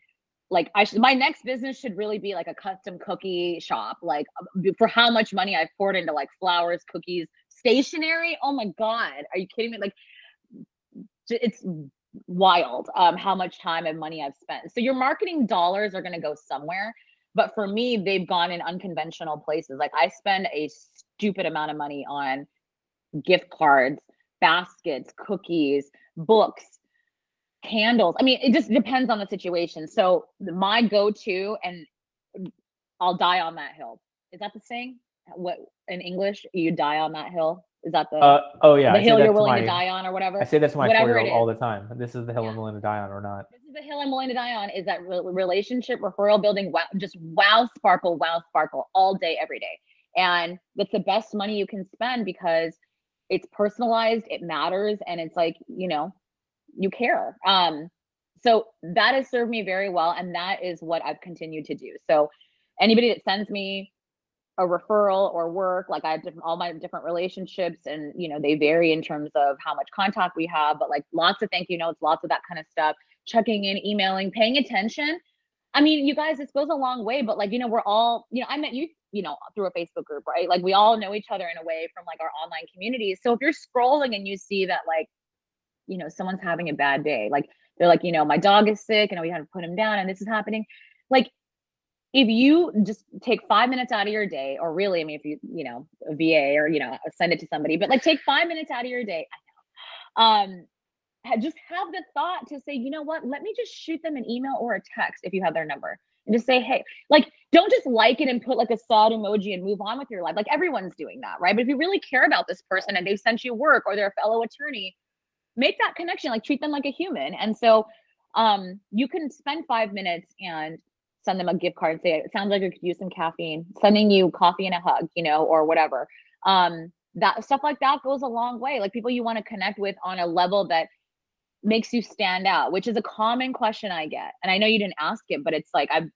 like I should, my next business should really be like a custom cookie shop. Like, for how much money I've poured into like flowers, cookies, stationery. Oh my God. Are you kidding me? Like, it's wild um, how much time and money I've spent. So your marketing dollars are going to go somewhere, but for me, they've gone in unconventional places. Like, I spend a stupid amount of money on gift cards, baskets, cookies, books, candles. I mean, it just depends on the situation. So my go-to, and I'll die on that hill. Is that the saying? What in English? You die on that hill. Is that the uh, oh yeah the I hill you're willing my, to die on or whatever? I say that's my four-year-old all the time. This is the hill yeah. I'm willing to die on or not. This is the hill I'm willing to die on. Is that re- relationship, referral building, wow, just wow, sparkle, wow, sparkle all day, every day, and that's the best money you can spend because it's personalized, it matters, and it's like, you know, you care. Um, so that has served me very well, and that is what I've continued to do. So anybody that sends me a referral or work, like I have different, all my different relationships, and you know, they vary in terms of how much contact we have, but like lots of thank you notes, lots of that kind of stuff, checking in, emailing, paying attention. I mean, you guys, this goes a long way, but like, you know, we're all, you know, I met you, you know, through a Facebook group, right? Like, we all know each other in a way from like our online communities. So if you're scrolling and you see that, like, you know, someone's having a bad day, like they're like, you know, my dog is sick and we had to put him down and this is happening. Like, if you just take five minutes out of your day, or really, I mean, if you, you know, a V A or, you know, send it to somebody, but like take five minutes out of your day, I know, um, just have the thought to say, you know what, let me just shoot them an email or a text if you have their number and just say, hey, like, don't just like it and put like a sad emoji and move on with your life. Like, everyone's doing that, right? But if you really care about this person and they've sent you work or they're a fellow attorney, make that connection, like treat them like a human. And so um, you can spend five minutes and send them a gift card and say, it sounds like you could use some caffeine, sending you coffee and a hug, you know, or whatever. Um, that stuff like that goes a long way. Like, people you want to connect with on a level that makes you stand out, which is a common question I get. And I know you didn't ask it, but it's like, I've,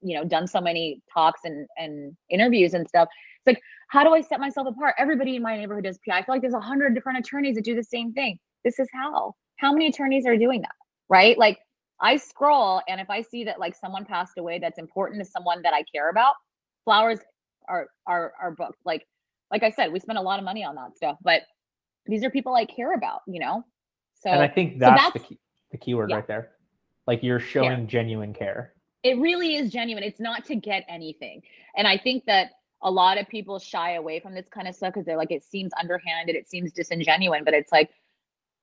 you know, done so many talks and, and interviews and stuff. It's like, how do I set myself apart? Everybody in my neighborhood does P I. I feel like there's a hundred different attorneys that do the same thing. This is how, how many attorneys are doing that, right? Like, I scroll, and if I see that like someone passed away that's important to someone that I care about, flowers are are are booked. Like, like I said, we spend a lot of money on that stuff, but these are people I care about, you know. So, and I think that's, so that's the key, the keyword yeah. right there. Like, you're showing care. Genuine care. It really is genuine. It's not to get anything, and I think that a lot of people shy away from this kind of stuff because they're like, it seems underhanded, it seems disingenuous, but it's like,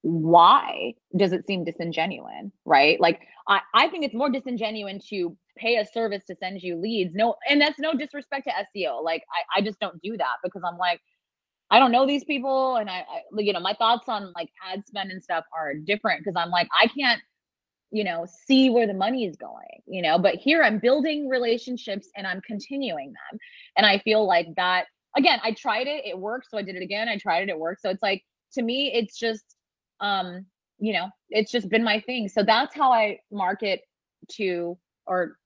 why does it seem disingenuous, right? Like, I, I think it's more disingenuous to pay a service to send you leads. No, and that's no disrespect to S E O. Like, I, I just don't do that because I'm like, I don't know these people. And I, I, you know, my thoughts on like ad spend and stuff are different because I'm like, I can't, you know, see where the money is going, you know, but here I'm building relationships and I'm continuing them. And I feel like that, again, I tried it, it worked. So I did it again. I tried it, it worked. So it's like, to me, it's just, Um, you know, it's just been my thing. So that's how I market to or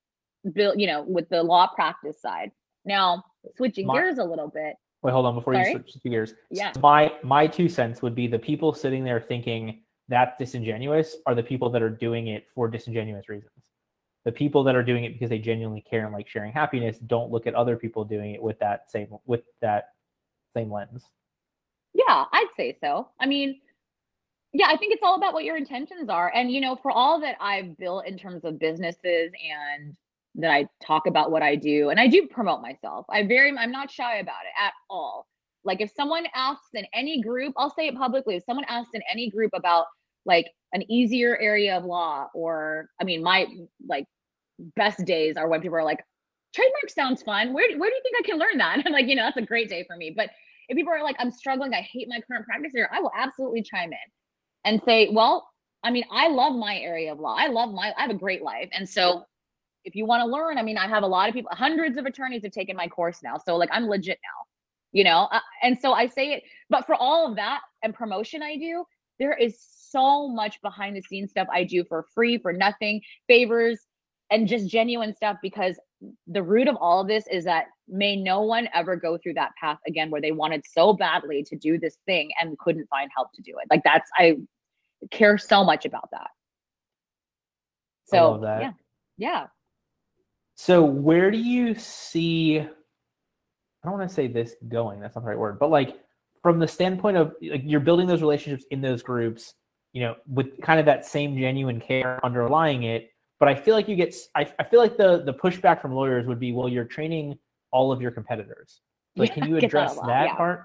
build, you know, with the law practice side. Now, switching my, gears a little bit. Wait, hold on. Before Sorry? you switch gears. Yeah. So my, my two cents would be the people sitting there thinking that's disingenuous are the people that are doing it for disingenuous reasons. The people that are doing it because they genuinely care and like sharing happiness don't look at other people doing it with that same, with that same lens. Yeah, I'd say so. I mean, yeah, I think it's all about what your intentions are. And, you know, for all that I've built in terms of businesses and that I talk about what I do, and I do promote myself. I very, I'm not shy about it at all. Like, if someone asks in any group, I'll say it publicly. If someone asks in any group about like an easier area of law, or, I mean, my like best days are when people are like, trademark sounds fun. Where do, where do you think I can learn that? And I'm like, you know, that's a great day for me. But if people are like, I'm struggling, I hate my current practice area, I will absolutely chime in and say, well, I mean, I love my area of law. I love my, I have a great life. And so if you want to learn, I mean, I have a lot of people, hundreds of attorneys have taken my course now. So like, I'm legit now, you know? Uh, and so I say it, but for all of that and promotion I do, there is so much behind the scenes stuff I do for free, for nothing, favors, and just genuine stuff, because the root of all of this is that may no one ever go through that path again where they wanted so badly to do this thing and couldn't find help to do it. Like that's, I care so much about that. So I love that. yeah, yeah. So where do you see, I don't want to say this going, that's not the right word, but like from the standpoint of like you're building those relationships in those groups, you know, with kind of that same genuine care underlying it. But I feel like you get, I, I feel like the the pushback from lawyers would be, well, you're training all of your competitors. Like, yeah, can you address that, that yeah. part?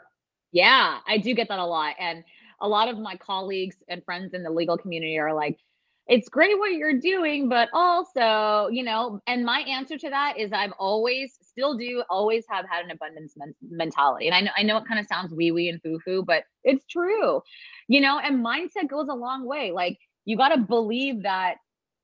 Yeah, I do get that a lot. And a lot of my colleagues and friends in the legal community are like, it's great what you're doing, but also, you know, and my answer to that is I've always, still do, always have had an abundance men- mentality. And I know, I know it kind of sounds wee-wee and foo-foo, but it's true, you know, and mindset goes a long way. Like, you got to believe that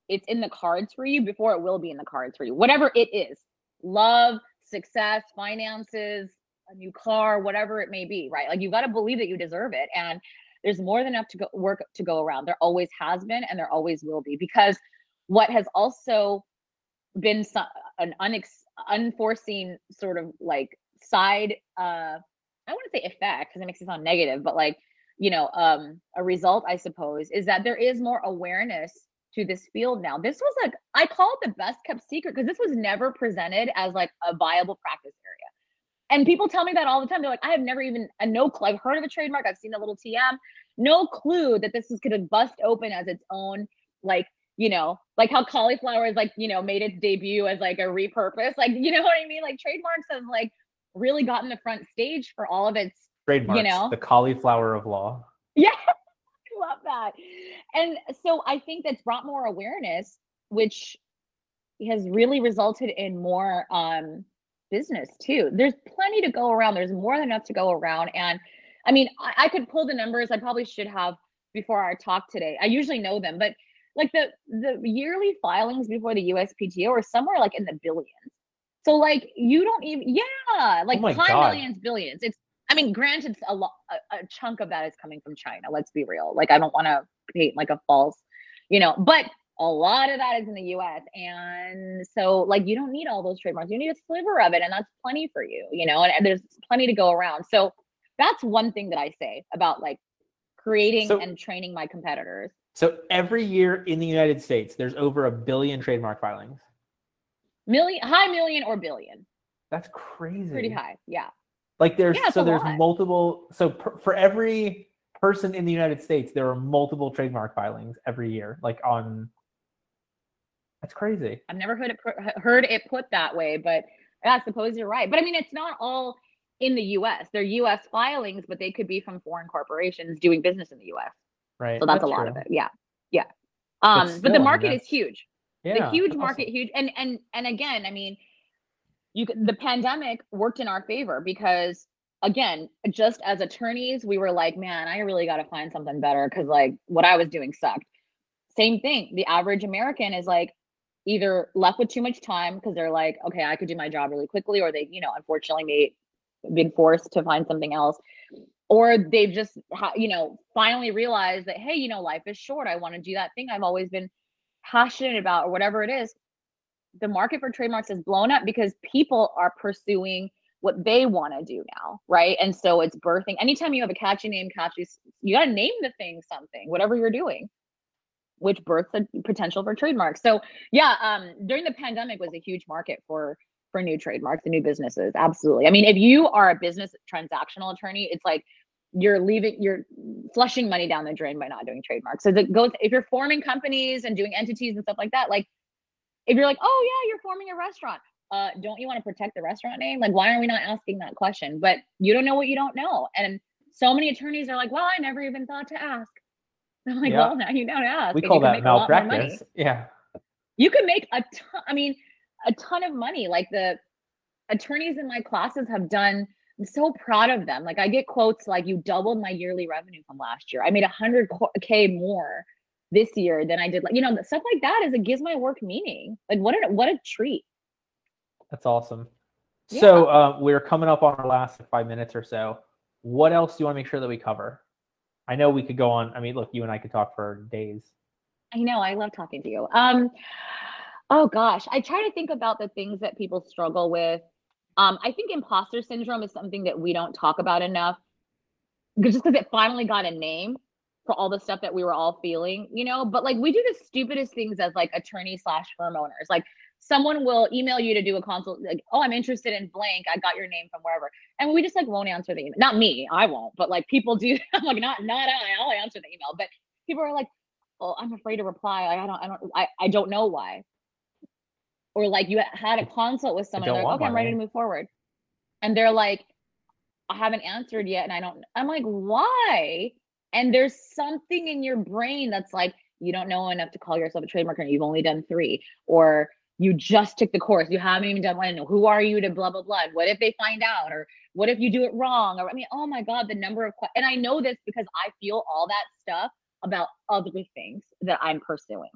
it's in the cards for you before it will be in the cards for you. Whatever it is, love, success, finances, a new car, whatever it may be, right? Like you got to believe that you deserve it. And there's more than enough to go, work to go around. There always has been, and there always will be, because what has also been so, an unex, unforeseen sort of like side, uh, I want to say effect, because it makes it sound negative, but like, you know, um, a result, I suppose, is that there is more awareness to this field now. This was like, I call it the best kept secret because this was never presented as like a viable practice area. And people tell me that all the time. They're like, I have never even, a no clue. I've heard of a trademark. I've seen a little T M. No clue that this is going to bust open as its own, like, you know, like how cauliflower is like, you know, made its debut as like a repurpose. Like, you know what I mean? Like trademarks have like really gotten the front stage for all of its trademarks, you know, the cauliflower of law. Yeah. Love that. And so I think that's brought more awareness, which has really resulted in more um business too. There's plenty to go around. There's more than enough to go around. And I mean, I, I could pull the numbers. I probably should have before our talk today. I usually know them, but like the the yearly filings before the U S P T O are somewhere like in the billions. So like you don't even yeah like oh high God. millions, billions. It's I mean, granted, a, lo- a, a chunk of that is coming from China. Let's be real. Like, I don't want to paint like a false, you know, but a lot of that is in the U S. And so like, you don't need all those trademarks. You need a sliver of it. And that's plenty for you, you know, and, and there's plenty to go around. So that's one thing that I say about like creating so, and training my competitors. So every year in the United States, there's over a billion trademark filings. Million, high million or billion. That's crazy. Pretty high. Yeah. Like there's, yeah, so there's lot. multiple, so per, for every person in the United States, there are multiple trademark filings every year, like on, that's crazy. I've never heard it, heard it put that way, but I suppose you're right. But I mean, it's not all in the U S. They're U S filings, but they could be from foreign corporations doing business in the U S. Right. So that's, that's a lot true. of it. Yeah. Yeah. Um, but, still, but the market I mean, is huge. Yeah, the huge market, awesome. huge. And, and, and again, I mean, You, the pandemic worked in our favor because, again, just as attorneys, we were like, man, I really got to find something better because, like, what I was doing sucked. Same thing. The average American is, like, either left with too much time because they're like, okay, I could do my job really quickly, or they, you know, unfortunately may have been forced to find something else. Or they've just, you know, finally realized that, hey, you know, life is short. I want to do that thing I've always been passionate about or whatever it is. The market for trademarks has blown up because people are pursuing what they want to do now, right? And so it's birthing. Anytime you have a catchy name, catchy, you got to name the thing something, whatever you're doing, which births the potential for trademarks. So yeah, um, during the pandemic was a huge market for for new trademarks and new businesses. Absolutely. I mean, if you are a business transactional attorney, it's like you're leaving, you're flushing money down the drain by not doing trademarks. So that goes if you're forming companies and doing entities and stuff like that, like. If you're like, oh yeah, you're forming a restaurant. Uh, don't you want to protect the restaurant name? Like, why are we not asking that question? But you don't know what you don't know. And so many attorneys are like, well, I never even thought to ask. I'm like, yeah. well, now you know to ask. We call that malpractice. Yeah. You can make a ton. I mean, a ton of money. Like the attorneys in my classes have done, I'm so proud of them. Like I get quotes like, you doubled my yearly revenue from last year. I made one hundred K more this year than I did. Like, you know, stuff like that is, it gives my work meaning. Like what a, what a treat. That's awesome. Yeah. So uh, we're coming up on our last five minutes or so. What else do you want to make sure that we cover? I know we could go on. I mean, look, you and I could talk for days. I know. I love talking to you. Um, oh gosh, I try to think about the things that people struggle with. Um, I think imposter syndrome is something that we don't talk about enough, just because it finally got a name for all the stuff that we were all feeling, you know, but like we do the stupidest things as like attorney slash firm owners. Like someone will email you to do a consult, like, oh, I'm interested in blank. I got your name from wherever. And we just like won't answer the email. Not me, I won't, but like people do. I'm like, not, not I, I'll answer the email. But people are like, oh, I'm afraid to reply. I, I don't, I don't, I, I don't know why. Or like you had a consult with someone, they're like, okay, I'm ready to move forward. And they're like, I haven't answered yet. And I don't, I'm like, why? And there's something in your brain that's like, you don't know enough to call yourself a trademark attorney. You've only done three, or you just took the course. You haven't even done one. Who are you to blah, blah, blah. What if they find out? Or what if you do it wrong? Or I mean, oh my God, the number of questions. And I know this because I feel all that stuff about other things that I'm pursuing.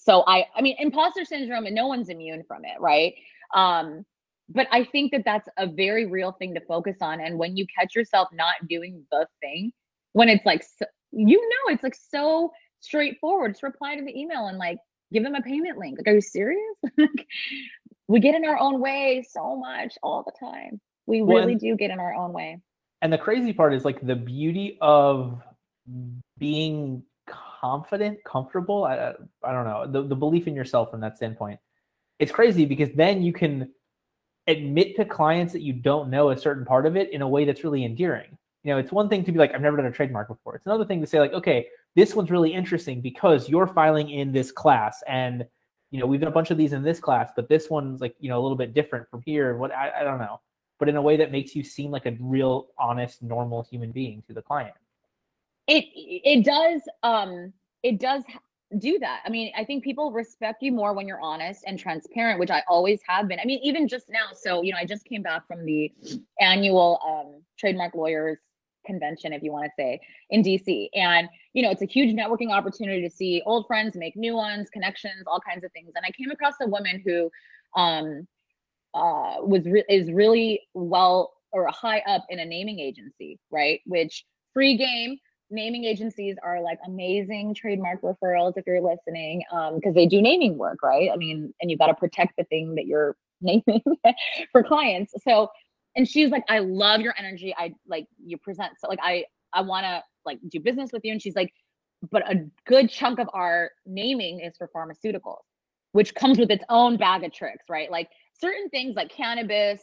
So I, I mean, imposter syndrome, and no one's immune from it, right? Um, but I think that that's a very real thing to focus on. And when you catch yourself not doing the thing, when it's like, so, you know, it's like so straightforward. Just reply to the email and like, give them a payment link. Like, are you serious? We get in our own way so much all the time. We well, really do get in our own way. And the crazy part is like the beauty of being confident, comfortable. I, I don't know, the, the belief in yourself from that standpoint. It's crazy because then you can admit to clients that you don't know a certain part of it in a way that's really endearing. You know, it's one thing to be like, I've never done a trademark before. It's another thing to say like, okay, this one's really interesting because you're filing in this class and, you know, we've done a bunch of these in this class, but this one's like, you know, a little bit different from here. What I, I don't know, but in a way that makes you seem like a real, honest, normal human being to the client. It it does um it does do that. I mean, I think people respect you more when you're honest and transparent, which I always have been. I mean, even just now. So, you know, I just came back from the annual um, Trademark Lawyers Convention, if you want to say, in D C. And, you know, it's a huge networking opportunity to see old friends, make new ones, connections, all kinds of things. And I came across a woman who um uh was re- is really well or high up in a naming agency, right? Which free game. Naming agencies are like amazing trademark referrals if you're listening, um, because they do naming work, right? I mean, and you've got to protect the thing that you're naming for clients. So, and she's like, I love your energy. I like you present. So like, I, I want to like do business with you. And she's like, but a good chunk of our naming is for pharmaceuticals, which comes with its own bag of tricks, right? Like certain things like cannabis,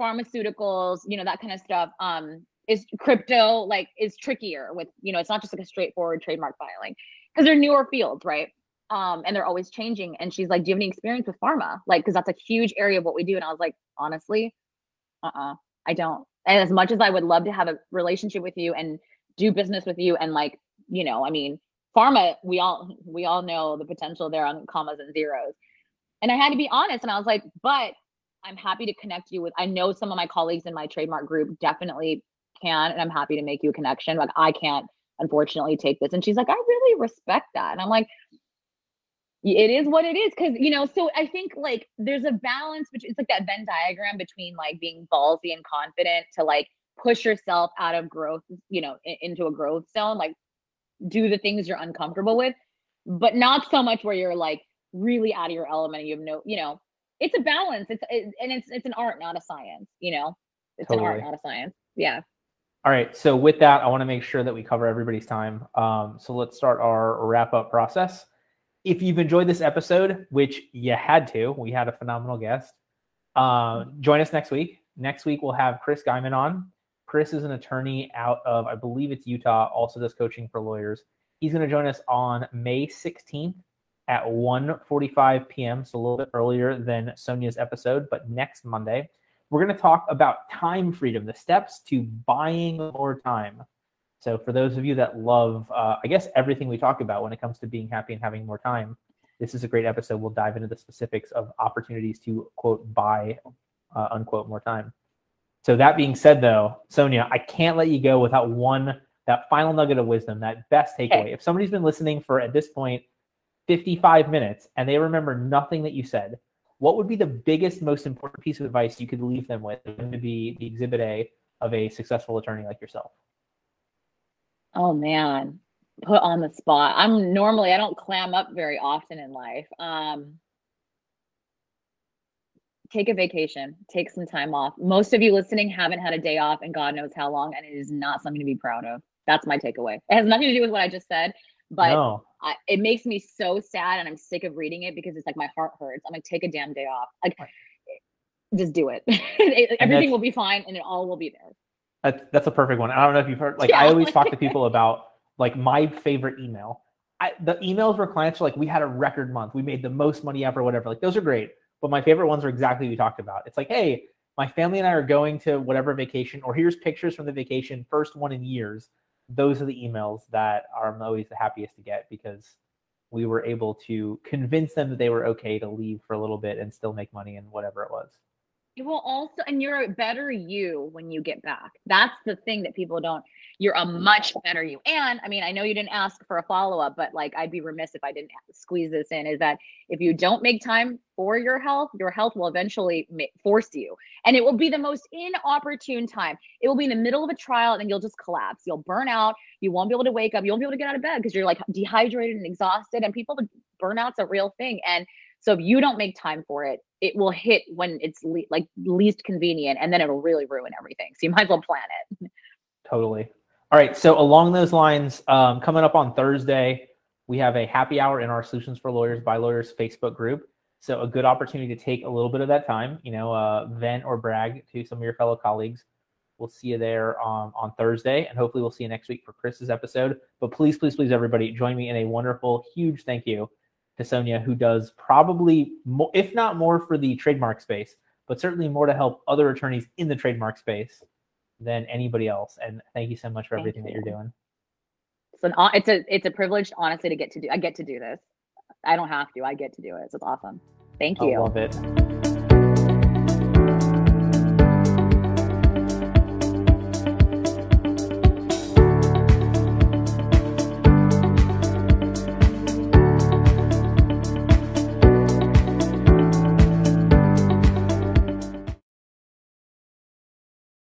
pharmaceuticals, you know, that kind of stuff. Um, is crypto like is trickier with, you know, it's not just like a straightforward trademark filing because they're newer fields, right? Um, and they're always changing. And she's like, do you have any experience with pharma? Like, cause that's a huge area of what we do. And I was like, honestly, uh-uh, I don't. And as much as I would love to have a relationship with you and do business with you and like, you know, I mean, pharma, we all, we all know the potential there on commas and zeros. And I had to be honest. And I was like, but I'm happy to connect you with, I know some of my colleagues in my trademark group definitely can, and I'm happy to make you a connection. Like I can't, unfortunately, take this. And she's like, I really respect that. And I'm like, it is what it is. Cause you know, so I think like there's a balance, which it's like that Venn diagram between like being ballsy and confident to like push yourself out of growth, you know, in, into a growth zone, like do the things you're uncomfortable with, but not so much where you're like really out of your element. And you have no, you know, it's a balance. It's it, and it's it's an art, not a science. You know, it's totally. An art, not a science. Yeah. All right. So with that, I want to make sure that we cover everybody's time. Um, so let's start our wrap up process. If you've enjoyed this episode, which you had to, we had a phenomenal guest. Uh, join us next week. Next week, we'll have Chris Guyman on. Chris is an attorney out of, I believe it's Utah, also does coaching for lawyers. He's going to join us on May sixteenth at one forty-five p.m. So a little bit earlier than Sonia's episode, but next Monday. We're going to talk about time freedom, the steps to buying more time. So for those of you that love, uh, I guess, everything we talk about when it comes to being happy and having more time, This is a great episode. We'll dive into the specifics of opportunities to, quote, buy, uh, unquote, more time. So that being said, though, Sonia, I can't let you go without one, that final nugget of wisdom, that best takeaway. Okay. If somebody's been listening for, at this point, fifty-five minutes, and they remember nothing that you said, what would be the biggest, most important piece of advice you could leave them with to be the exhibit A of a successful attorney like yourself? Oh, man, put on the spot. I'm normally, I don't clam up very often in life. Um, take a vacation, take some time off. Most of you listening haven't had a day off in God knows how long, and it is not something to be proud of. That's my takeaway. It has nothing to do with what I just said, but no. I, it makes me so sad, and I'm sick of reading it because it's like my heart hurts. I'm like, take a damn day off. Like, just do it. it everything will be fine, and it all will be there. That's, that's a perfect one. I don't know if you've heard, like, yeah. I always talk to people about, like, my favorite email. I, the emails where clients are like, we had a record month. We made the most money ever, whatever. Like, those are great. But my favorite ones are exactly what you talked about. It's like, hey, my family and I are going to whatever vacation, or here's pictures from the vacation, first one in years. Those are the emails that I'm always the happiest to get, because we were able to convince them that they were okay to leave for a little bit and still make money and whatever it was. You will also, and you're a better you when you get back. That's the thing that people don't, you're a much better you. And I mean, I know you didn't ask for a follow-up, but like, I'd be remiss if I didn't squeeze this in, is that if you don't make time for your health, your health will eventually force you. And it will be the most inopportune time. It will be in the middle of a trial, and you'll just collapse. You'll burn out. You won't be able to wake up. You won't be able to get out of bed because you're like dehydrated and exhausted, and people, burnout's a real thing. And so if you don't make time for it, it will hit when it's le- like least convenient, and then it'll really ruin everything. So you might as well plan it. Totally. All right. So along those lines, um, coming up on Thursday, we have a happy hour in our Solutions for Lawyers by Lawyers Facebook group. So a good opportunity to take a little bit of that time, you know, uh, vent or brag to some of your fellow colleagues. We'll see you there um, on Thursday, and hopefully we'll see you next week for Chris's episode. But please, please, please, everybody, join me in a wonderful, huge thank you to Sonia, who does probably more, if not more, for the trademark space, but certainly more to help other attorneys in the trademark space than anybody else. And thank you so much for thank everything you. that you're doing. It's an, it's a, it's a privilege, honestly, to get to do, I get to do this. I don't have to, I get to do it. So it's awesome. Thank you. I love it.